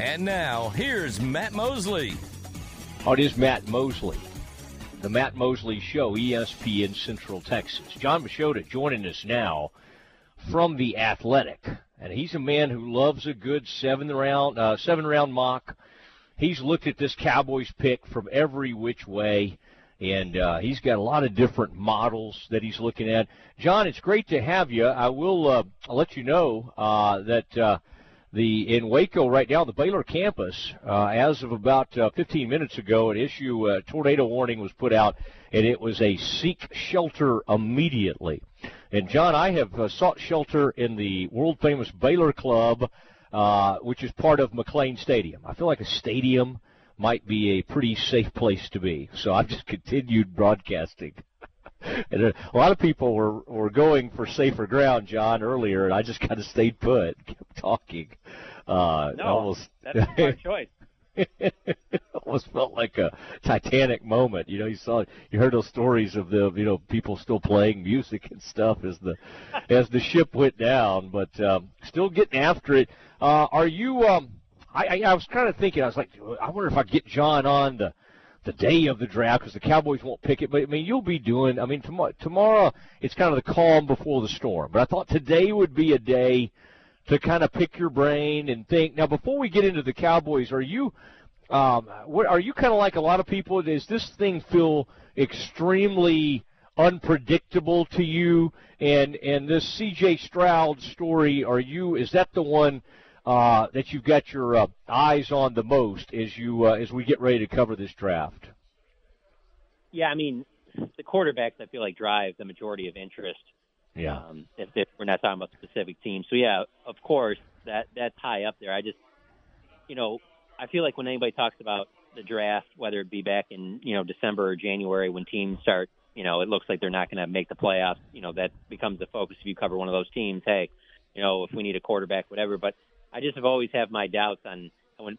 And now, here's Matt Mosley. Oh, it is Matt Mosley. The Matt Mosley Show, ESPN Central Texas. John Machota joining us now from The Athletic. And he's a man who loves a good seven-round mock. He's looked at this Cowboys pick from every which way, and he's got a lot of different models that he's looking at. John, it's great to have you. I will let you know that in Waco right now, the Baylor campus, as of about 15 minutes ago, an tornado warning was put out, and it was a seek shelter immediately. And, John, I have sought shelter in the world-famous Baylor Club, which is part of McLean Stadium. I feel like a stadium might be a pretty safe place to be, so I've just continued broadcasting. And a lot of people were going for safer ground, John, earlier, and I just kind of stayed put, kept talking. That's a smart choice. Almost felt like a Titanic moment. You know, you heard those stories of the, you know, people still playing music and stuff as the ship went down, but still getting after it. Are you? I was kind of thinking. I was like, I wonder if I get John on the day of the draft because the Cowboys won't pick it. But I mean, you'll be doing. I mean, tomorrow it's kind of the calm before the storm. But I thought today would be a day to kind of pick your brain and think. Now, before we get into the Cowboys, are you are you kind of like a lot of people? Does this thing feel extremely unpredictable to you? And this C.J. Stroud story, is that the one that you've got your eyes on the most as you as we get ready to cover this draft? Yeah, I mean, the quarterbacks I feel like drive the majority of interest. Yeah. If we're not talking about specific teams. So, yeah, of course, that's high up there. I just, you know, I feel like when anybody talks about the draft, whether it be back in, you know, December or January when teams start, you know, it looks like they're not going to make the playoffs, you know, that becomes the focus if you cover one of those teams. Hey, you know, if we need a quarterback, whatever. But I just have always have my doubts on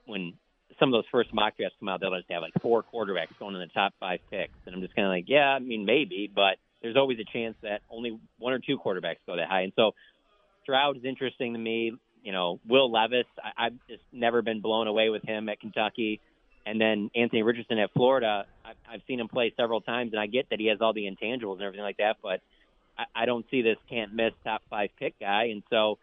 when some of those first mock drafts come out, they'll just have like four quarterbacks going in the top five picks. And I'm just kind of like, yeah, I mean, maybe, but there's always a chance that only one or two quarterbacks go that high. And so Stroud is interesting to me. You know, Will Levis, I've just never been blown away with him at Kentucky. And then Anthony Richardson at Florida, I've seen him play several times, and I get that he has all the intangibles and everything like that, but I don't see this can't-miss top-five pick guy. And so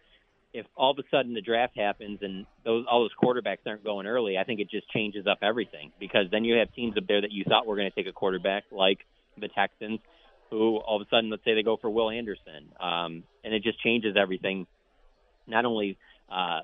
if all of a sudden the draft happens and all those quarterbacks aren't going early, I think it just changes up everything because then you have teams up there that you thought were going to take a quarterback like the Texans, who all of a sudden, let's say they go for Will Anderson. And it just changes everything, not only,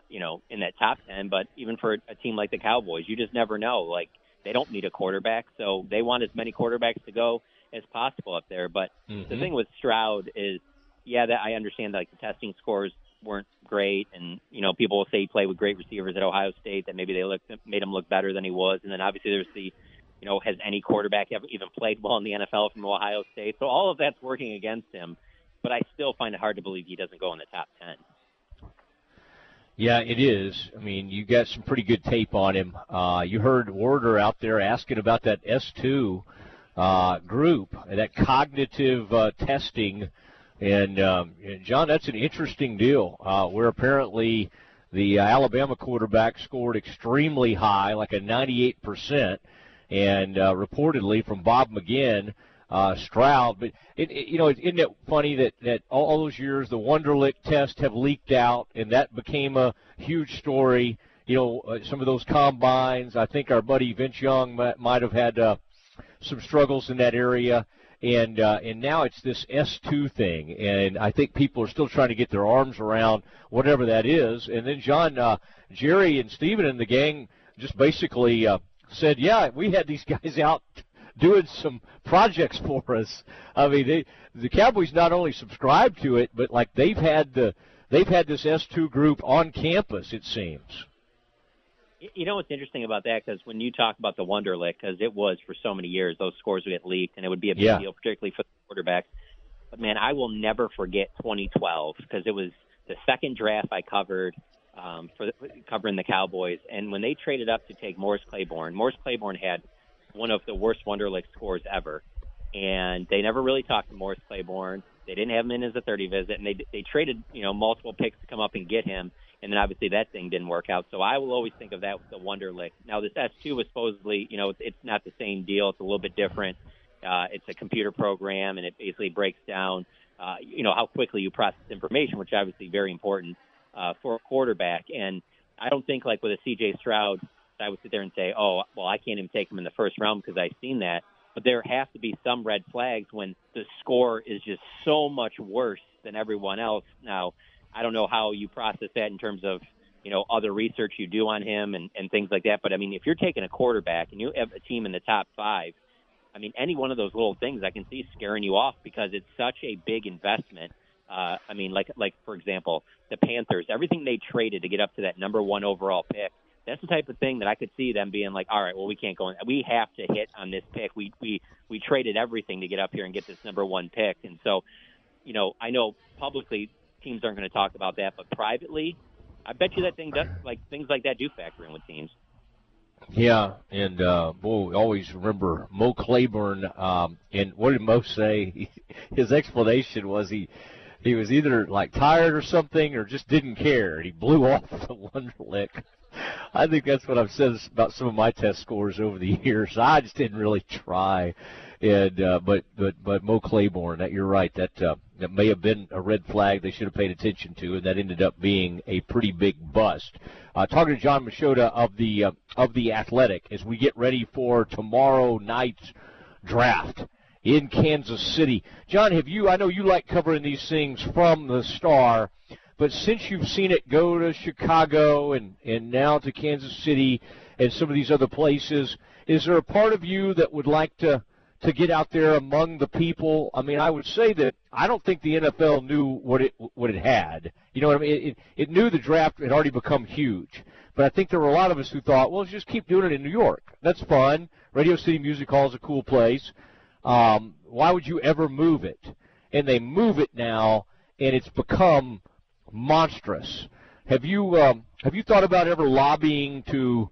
you know, in that top 10, but even for a team like the Cowboys. You just never know. Like, they don't need a quarterback, so they want as many quarterbacks to go as possible up there. But the thing with Stroud is, yeah, that I understand that, like, the testing scores weren't great. And, you know, people will say he played with great receivers at Ohio State, that maybe they made him look better than he was. And then obviously there's the, you know, has any quarterback ever even played well in the NFL from Ohio State? So all of that's working against him, but I still find it hard to believe he doesn't go in the top 10. Yeah, it is. I mean, you got some pretty good tape on him. You heard Werder out there asking about that S2 group, that cognitive testing. And, John, that's an interesting deal where apparently the Alabama quarterback scored extremely high, like a 98%. And reportedly from Bob McGinn, Stroud. But, you know, isn't it funny that all those years the Wonderlic tests have leaked out, and that became a huge story. You know, some of those combines, I think our buddy Vince Young might have had some struggles in that area. And now it's this S2 thing, and I think people are still trying to get their arms around whatever that is. And then, John, Jerry and Steven and the gang just basically said, yeah, we had these guys out doing some projects for us. I mean, the Cowboys not only subscribe to it, but like they've had this S2 group on campus, it seems. You know what's interesting about that, because when you talk about the Wonderlic, because it was for so many years, those scores would get leaked, and it would be a big deal, particularly for the quarterbacks. But man, I will never forget 2012 because it was the second draft I covered. Covering the Cowboys, and when they traded up to take Morris Claiborne had one of the worst Wonderlic scores ever, and they never really talked to Morris Claiborne. They didn't have him in as a 30 visit, and they traded, you know, multiple picks to come up and get him, And then obviously that thing didn't work out. So I will always think of that with the Wonderlic. Now this S2 was supposedly, you know, it's not the same deal. It's a little bit different. It's a computer program, and it basically breaks down, you know, how quickly you process information, which is obviously very important for a quarterback. And I don't think like with a C.J. Stroud, I would sit there and say, oh, well, I can't even take him in the first round because I've seen that. But there have to be some red flags when the score is just so much worse than everyone else. Now, I don't know how you process that in terms of, you know, other research you do on him and things like that. But, I mean, if you're taking a quarterback and you have a team in the top five, I mean, any one of those little things I can see scaring you off because it's such a big investment. I mean, like for example, the Panthers, everything they traded to get up to that number one overall pick, that's the type of thing that I could see them being like, all right, well, we can't go in. We have to hit on this pick. We traded everything to get up here and get this number one pick. And so, you know, I know publicly teams aren't going to talk about that, but privately, I bet you that thing does, like things like that do factor in with teams. Yeah, and boy, always remember Mo Claiborne. And what did Mo say? His explanation was he was either like tired or something, or just didn't care. He blew off the Wonderlic. I think that's what I've said about some of my test scores over the years. I just didn't really try, and but Mo Claiborne, that you're right. That may have been a red flag they should have paid attention to, and that ended up being a pretty big bust. Talking to John Machota of the Athletic as we get ready for tomorrow night's draft in Kansas City. John, I know you like covering these things from the Star. But since you've seen it go to Chicago and now to Kansas City and some of these other places, is there a part of you that would like to get out there among the people? I mean, I would say that I don't think the NFL knew what it had. You know what I mean? It knew the draft had already become huge. But I think there were a lot of us who thought, well, let's just keep doing it in New York. That's fun. Radio City Music Hall is a cool place. Why would you ever move it? And they move it now, and it's become – monstrous. Have you thought about ever lobbying to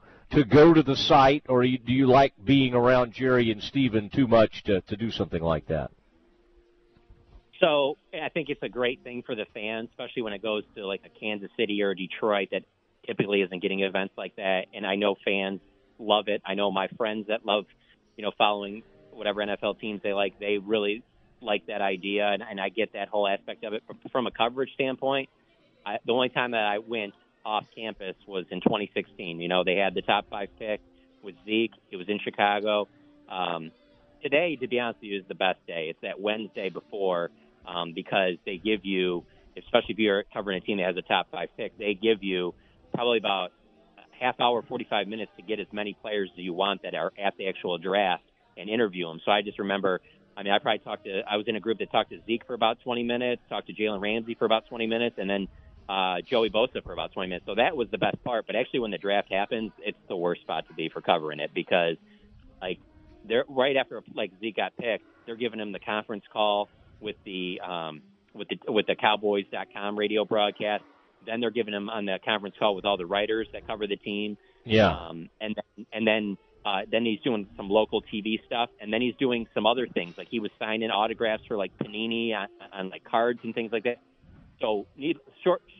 go to the site, or do you like being around Jerry and Steven too much to do something like that? So I think it's a great thing for the fans, especially when it goes to like a Kansas City or Detroit that typically isn't getting events like that. And I know fans love it. I know my friends that love, you know, following whatever NFL teams they like, they really like that idea, and I get that whole aspect of it. From a coverage standpoint, the only time that I went off campus was in 2016. You know, they had the top five pick with Zeke. It was in Chicago. Today, to be honest with you, is the best day. It's that Wednesday before because they give you, especially if you're covering a team that has a top five pick, they give you probably about a half hour, 45 minutes to get as many players as you want that are at the actual draft and interview them. So I just remember, I mean, I was in a group that talked to Zeke for about 20 minutes, talked to Jalen Ramsey for about 20 minutes, and then Joey Bosa for about 20 minutes. So that was the best part. But actually, when the draft happens, it's the worst spot to be for covering it because, like, they're right after like Zeke got picked, they're giving him the conference call with the Cowboys.com radio broadcast. Then they're giving him on the conference call with all the writers that cover the team. Yeah, then he's doing some local TV stuff, and then he's doing some other things. Like he was signing autographs for like Panini on like cards and things like that. So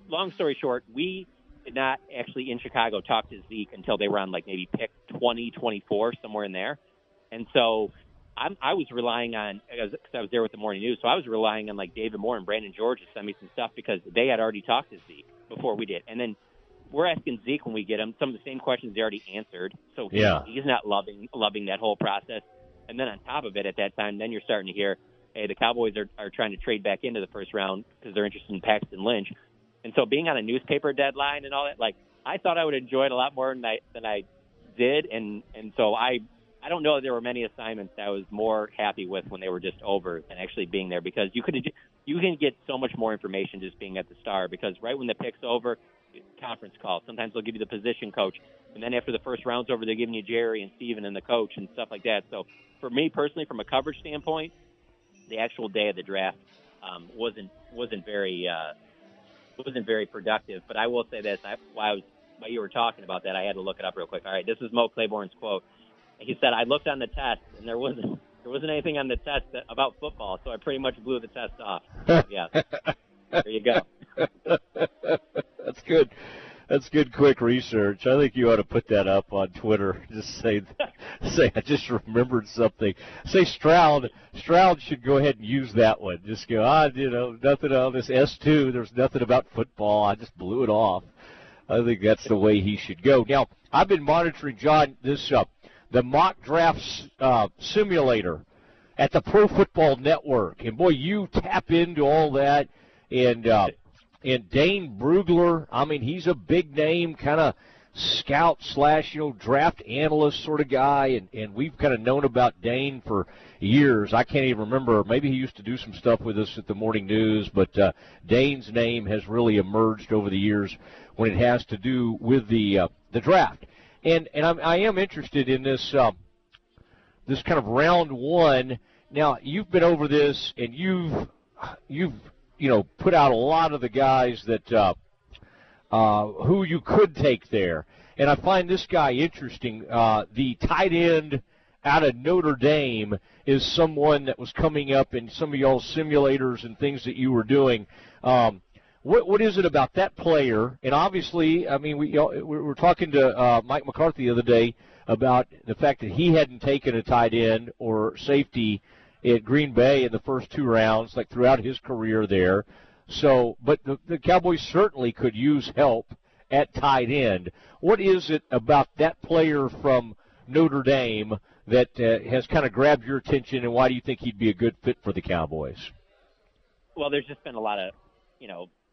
long story short, we did not actually in Chicago talk to Zeke until they were on like maybe pick 20, 24, somewhere in there. And so I was relying on, because I was there with the morning news, so I was relying on like David Moore and Brandon George to send me some stuff because they had already talked to Zeke before we did. And then we're asking Zeke when we get him some of the same questions they already answered. So he's not loving that whole process. And then on top of it at that time, then you're starting to hear, hey, the Cowboys are trying to trade back into the first round because they're interested in Paxton Lynch. And so being on a newspaper deadline and all that, like I thought I would enjoy it a lot more than I did. And so I don't know that there were many assignments that I was more happy with when they were just over than actually being there because you can get so much more information just being at the Star because right when the pick's over, conference call. Sometimes they'll give you the position coach, and then after the first round's over, they're giving you Jerry and Steven and the coach and stuff like that. So for me personally, from a coverage standpoint, the actual day of the draft wasn't very productive. But I will say this: while you were talking about that, I had to look it up real quick. All right, this is Mo Claiborne's quote. He said, "I looked on the test, and there wasn't anything on the test about football, so I pretty much blew the test off." Yeah, there you go. That's good. That's good quick research. I think you ought to put that up on Twitter. Just say I just remembered something. Say Stroud should go ahead and use that one. Just go, nothing on this S2. There's nothing about football. I just blew it off. I think that's the way he should go. Now, I've been monitoring, John, this the mock drafts simulator at the Pro Football Network. And, boy, you tap into all that. And Dane Brugler, I mean, he's a big name, kind of scout / draft analyst sort of guy, and we've kind of known about Dane for years. I can't even remember. Maybe he used to do some stuff with us at the morning news, but Dane's name has really emerged over the years when it has to do with the draft. And I am interested in this this kind of round one. Now, you've been over this, and you've put out a lot of the guys that who you could take there. And I find this guy interesting. The tight end out of Notre Dame is someone that was coming up in some of y'all's simulators and things that you were doing. What is it about that player? And obviously, I mean, we were talking to Mike McCarthy the other day about the fact that he hadn't taken a tight end or safety at Green Bay in the first two rounds, like throughout his career there. So, but the Cowboys certainly could use help at tight end. What is it about that player from Notre Dame that has kind of grabbed your attention, and why do you think he'd be a good fit for the Cowboys? Well, there's just been a lot of,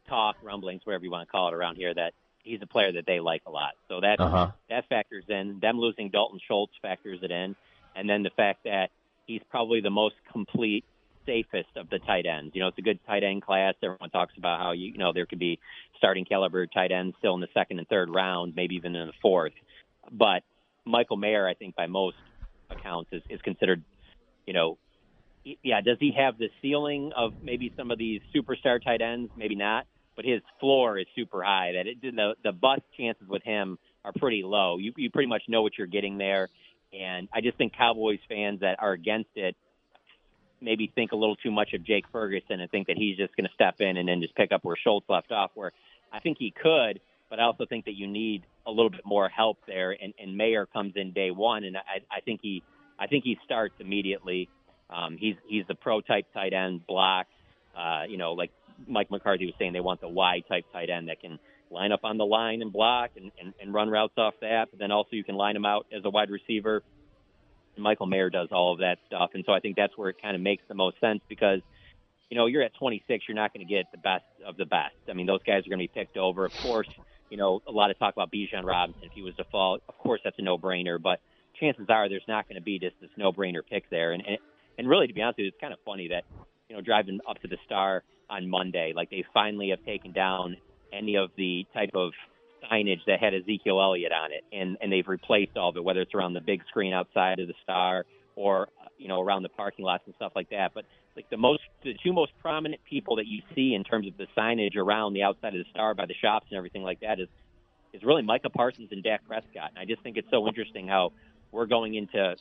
talk, rumblings, whatever you want to call it around here, that he's a player that they like a lot. So that that factors in. Them losing Dalton Schultz factors it in. And then the fact that he's probably the most complete, safest of the tight ends. It's a good tight end class. Everyone talks about how, there could be starting caliber tight ends still in the second and third round, maybe even in the fourth. But Michael Mayer, I think by most accounts, is considered, does he have the ceiling of maybe some of these superstar tight ends? Maybe not, but his floor is super high. The bust chances with him are pretty low. You pretty much know what you're getting there. And I just think Cowboys fans that are against it maybe think a little too much of Jake Ferguson and think that he's just going to step in and then just pick up where Schultz left off, where I think he could, but I also think that you need a little bit more help there. And Mayer comes in day one, and I think he starts immediately. He's the pro-type tight end block. Like Mike McCarthy was saying, they want the Y-type tight end that can line up on the line and block and run routes off that. But then also you can line him out as a wide receiver. And Michael Mayer does all of that stuff. And so I think that's where it kind of makes the most sense because, you're at 26, you're not going to get the best of the best. I mean, those guys are going to be picked over. Of course, a lot of talk about Bijan Robinson. If he was to fall, of course, that's a no-brainer. But chances are there's not going to be just this no-brainer pick there. And really, to be honest with you, it's kind of funny that, driving up to the Star on Monday, like they finally have taken down any of the type of signage that had Ezekiel Elliott on it, and they've replaced all of it, whether it's around the big screen outside of the Star or around the parking lots and stuff like that. But like the two most prominent people that you see in terms of the signage around the outside of the Star by the shops and everything like that is really Micah Parsons and Dak Prescott. And I just think it's so interesting how we're going into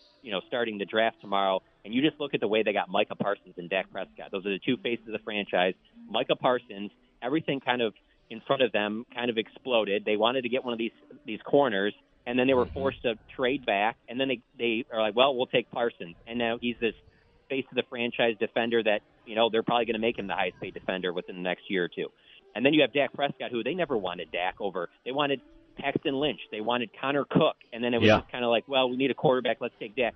starting the draft tomorrow, and you just look at the way they got Micah Parsons and Dak Prescott. Those are the two faces of the franchise. Micah Parsons, everything kind of in front of them kind of exploded. They wanted to get one of these corners, and then they were forced to trade back, and then they are like, well, we'll take Parsons. And now he's this face of the franchise defender that, they're probably going to make him the highest paid defender within the next year or two. And then you have Dak Prescott, who they never wanted Dak over. They wanted Paxton Lynch. They wanted Connor Cook. And then it was just kind of like, well, we need a quarterback. Let's take Dak.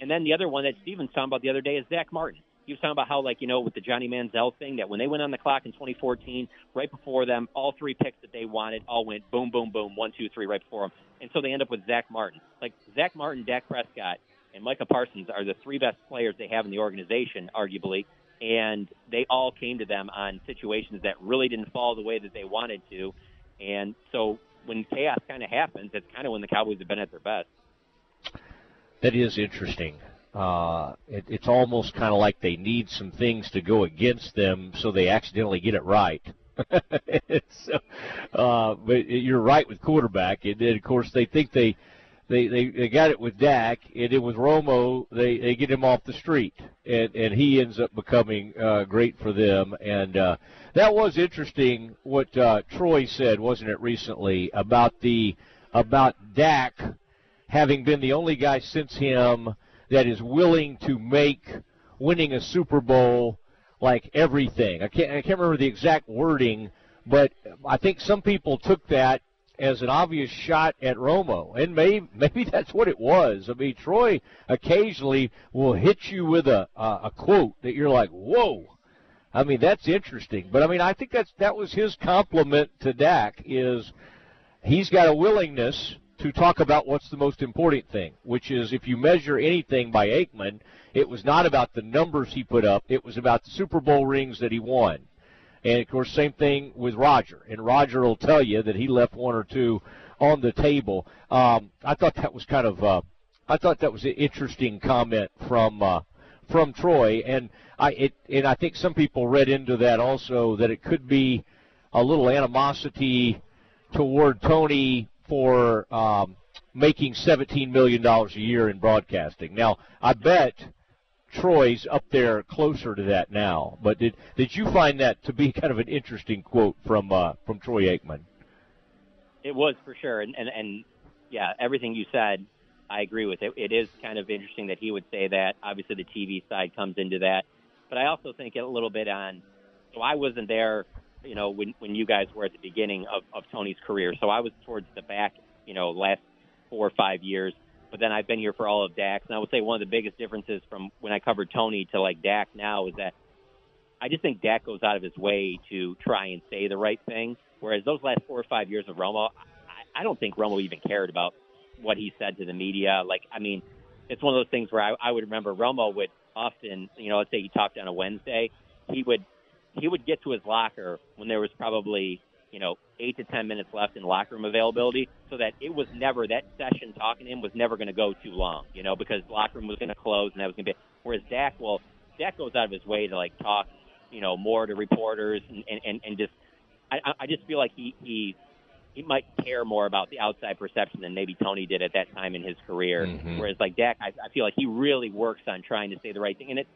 And then the other one that Steven's talking about the other day is Zach Martin. He was talking about how, with the Johnny Manziel thing, that when they went on the clock in 2014, right before them, all three picks that they wanted all went boom, boom, boom, 1, 2, 3 right before them. And so they end up with Zach Martin. Like, Zach Martin, Dak Prescott, and Micah Parsons are the three best players they have in the organization, arguably, and they all came to them on situations that really didn't fall the way that they wanted to. And so when chaos kind of happens, it's kind of when the Cowboys have been at their best. That is interesting. It's almost kind of like they need some things to go against them so they accidentally get it right. But you're right with quarterback. And then, of course, they think they They got it with Dak, and then with Romo, they get him off the street, and he ends up becoming great for them. And that was interesting what Troy said, wasn't it, recently about Dak having been the only guy since him that is willing to make winning a Super Bowl like everything. I can't remember the exact wording, but I think some people took that as an obvious shot at Romo, and maybe that's what it was. I mean, Troy occasionally will hit you with a quote that you're like, whoa. I mean, that's interesting. But, I mean, I think that was his compliment to Dak, is he's got a willingness to talk about what's the most important thing, which is, if you measure anything by Aikman, it was not about the numbers he put up. It was about the Super Bowl rings that he won. And, of course, same thing with Roger. And Roger will tell you that he left one or two on the table. I thought that was I thought that was an interesting comment from Troy. And I think some people read into that also, that it could be a little animosity toward Tony for making $17 million a year in broadcasting. Now, I bet Troy's up there closer to that now, but did you find that to be kind of an interesting quote from Troy Aikman? It was, for sure, and yeah, everything you said, I agree with. It is kind of interesting that he would say that. Obviously, the TV side comes into that, but I also think a little bit on. So I wasn't there, you know, when you guys were at the beginning of Tony's career. So I was towards the back, you know, last 4 or 5 years. But then I've been here for all of Dak's, and I would say one of the biggest differences from when I covered Tony to, like, Dak now is that I just think Dak goes out of his way to try and say the right thing, whereas those last 4 or 5 years of Romo, I don't think Romo even cared about what he said to the media. Like, I mean, it's one of those things where I would remember Romo would often, you know, let's say he talked on a Wednesday, he would get to his locker when there was probably, you know, 8 to 10 minutes left in locker room availability, so that it was never, that session talking to him was never going to go too long, you know, because locker room was going to close and that was going to be. Whereas Dak goes out of his way to, like, talk, you know, more to reporters and just, I just feel like he might care more about the outside perception than maybe Tony did at that time in his career. Mm-hmm. Whereas, like, Dak, I feel like he really works on trying to say the right thing, and it's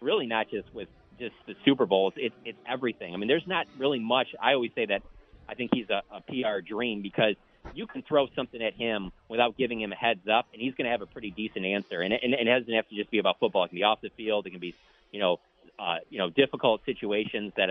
really not just with just the Super Bowls, it's everything. I mean, there's not really much. I always say that I think he's a PR dream, because you can throw something at him without giving him a heads up, and he's going to have a pretty decent answer. And it doesn't have to just be about football. It can be off the field. It can be, you know, difficult situations that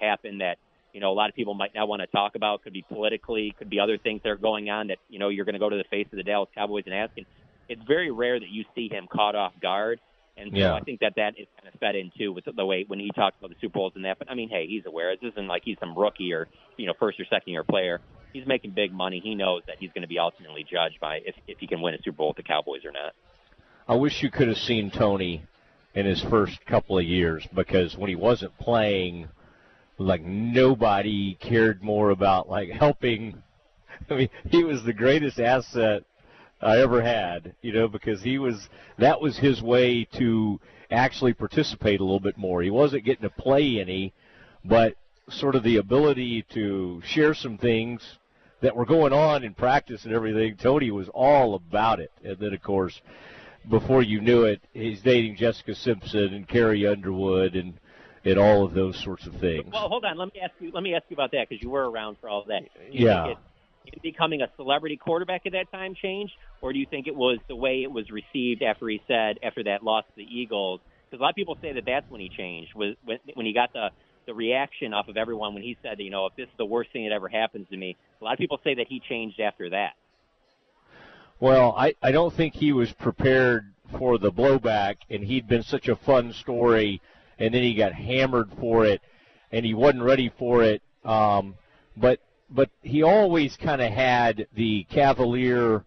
happen that, you know, a lot of people might not want to talk about. Could be politically, could be other things that are going on that, you know, you're going to go to the face of the Dallas Cowboys and ask him. It's very rare that you see him caught off guard. And so yeah. I think that is kind of fed in, too, with the way when he talks about the Super Bowls and that. But, I mean, hey, he's aware. This isn't like he's some rookie or, you know, first- or second-year player. He's making big money. He knows that he's going to be ultimately judged by if he can win a Super Bowl with the Cowboys or not. I wish you could have seen Tony in his first couple of years, because when he wasn't playing, like, nobody cared more about, like, helping. I mean, he was the greatest asset I ever had, you know, because that was his way to actually participate a little bit more. He wasn't getting to play any, but sort of the ability to share some things that were going on in practice and everything, Tony was all about it. And then, of course, before you knew it, he's dating Jessica Simpson and Carrie Underwood and all of those sorts of things. Well, hold on. Let me ask you about that, because you were around for all that. Yeah. Becoming a celebrity quarterback at that time changed, or do you think it was the way it was received after he said, after that loss to the Eagles? Because a lot of people say that that's when he changed, was when he got the reaction off of everyone when he said, you know, if this is the worst thing that ever happens to me. A lot of people say that he changed after that. Well, I don't think he was prepared for the blowback, and he'd been such a fun story, and then he got hammered for it, and he wasn't ready for it. But he always kind of had the cavalier,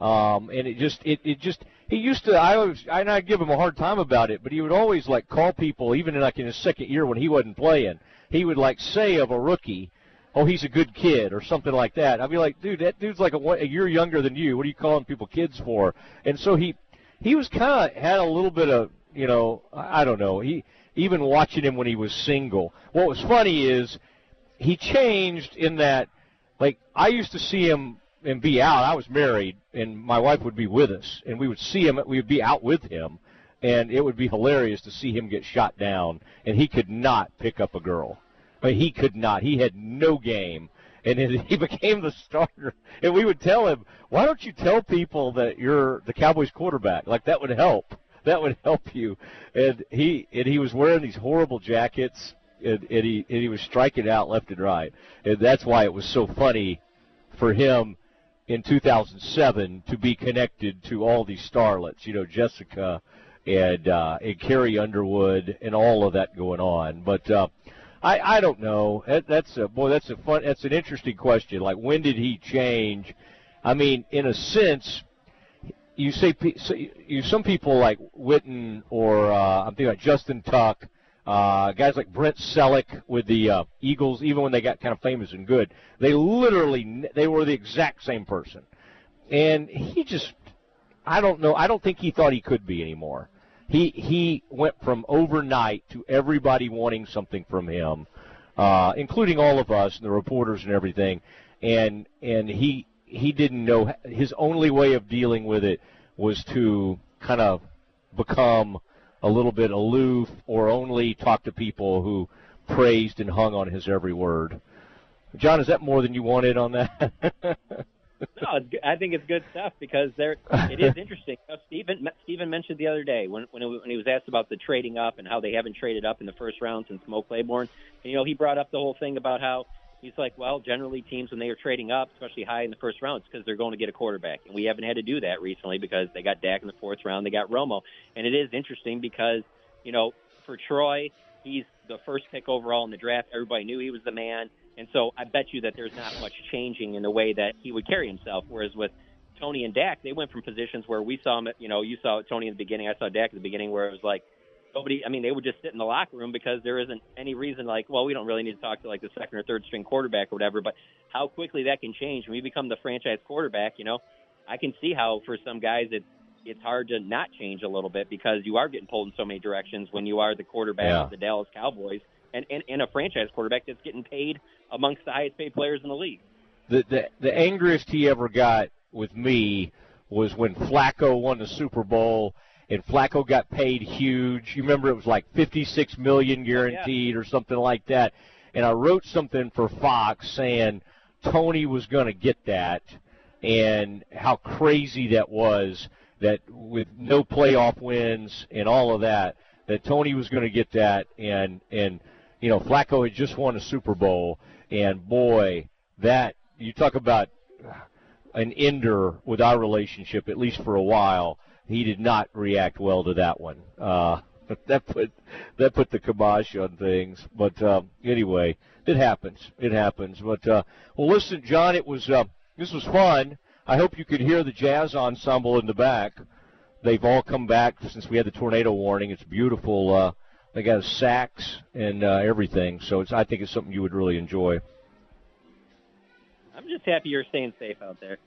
and it just he used to. I give him a hard time about it, but he would always, like, call people, even in, like, in his second year when he wasn't playing. He would, like, say of a rookie, "Oh, he's a good kid" or something like that. I'd be like, "Dude, that dude's like a year younger than you. What are you calling people kids for?" And so he was kind of had a little bit of, you know, I don't know. He, even watching him when he was single. What was funny is, he changed in that, like, I used to see him and be out. I was married, and my wife would be with us, and we would see him. We would be out with him, and it would be hilarious to see him get shot down, and he could not pick up a girl. I mean, he could not. He had no game, and he became the starter. And we would tell him, why don't you tell people that you're the Cowboys quarterback? Like, that would help. That would help you. And he was wearing these horrible jackets, and he was striking out left and right. And that's why it was so funny for him in 2007 to be connected to all these starlets, you know, Jessica and Carrie Underwood and all of that going on. But I don't know. That's an interesting question. Like, when did he change? I mean, in a sense, some people like Witten or I'm thinking like Justin Tuck, guys like Brent Selleck with the Eagles. Even when they got kind of famous and good, they were the exact same person. And he just, I don't know. I don't think he thought he could be anymore. He went from overnight to everybody wanting something from him, including all of us and the reporters and everything. And he didn't know. His only way of dealing with it was to kind of become a little bit aloof or only talk to people who praised and hung on his every word. John, is that more than you wanted on that? No, I think it's good stuff because it is interesting. Stephen mentioned the other day when he was asked about the trading up and how they haven't traded up in the first round since Mo Claiborne. And, you know, he brought up the whole thing about how he's like, well, generally teams when they are trading up, especially high in the first round, it's because they're going to get a quarterback. And we haven't had to do that recently because they got Dak in the fourth round, they got Romo. And it is interesting because, you know, for Troy, he's the first pick overall in the draft. Everybody knew he was the man. And so I bet you that there's not much changing in the way that he would carry himself. Whereas with Tony and Dak, they went from positions where we saw him, you know, you saw Tony in the beginning, I saw Dak at the beginning, where it was like nobody, I mean, they would just sit in the locker room because there isn't any reason like, well, we don't really need to talk to like the second or third string quarterback or whatever. But how quickly that can change when we become the franchise quarterback, you know, I can see how for some guys it's hard to not change a little bit because you are getting pulled in so many directions when you are the quarterback of the Dallas Cowboys. And a franchise quarterback that's getting paid amongst the highest paid players in the league. The angriest he ever got with me was when Flacco won the Super Bowl and Flacco got paid huge. You remember it was like $56 million guaranteed or something like that. And I wrote something for Fox saying Tony was going to get that and how crazy that was, that with no playoff wins and all of that, that Tony was going to get that and – you know, Flacco had just won a Super Bowl, and boy, that you talk about an ender with our relationship, at least for a while. He did not react well to that one. That put the kibosh on things. But anyway, it happens. It happens. But well, listen, John, it was this was fun. I hope you could hear the jazz ensemble in the back. They've all come back since we had the tornado warning. It's beautiful. They got sax and everything, so I think it's something you would really enjoy. I'm just happy you're staying safe out there.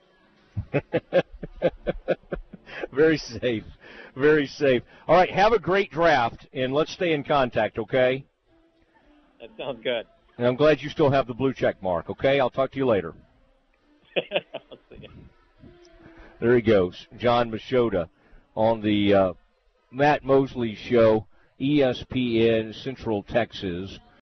Very safe. Very safe. All right, have a great draft, and let's stay in contact, okay? That sounds good. And I'm glad you still have the blue check mark, okay? I'll talk to you later. I'll see you. There he goes, John Machota on the Matt Mosley Show. ESPN Central Texas.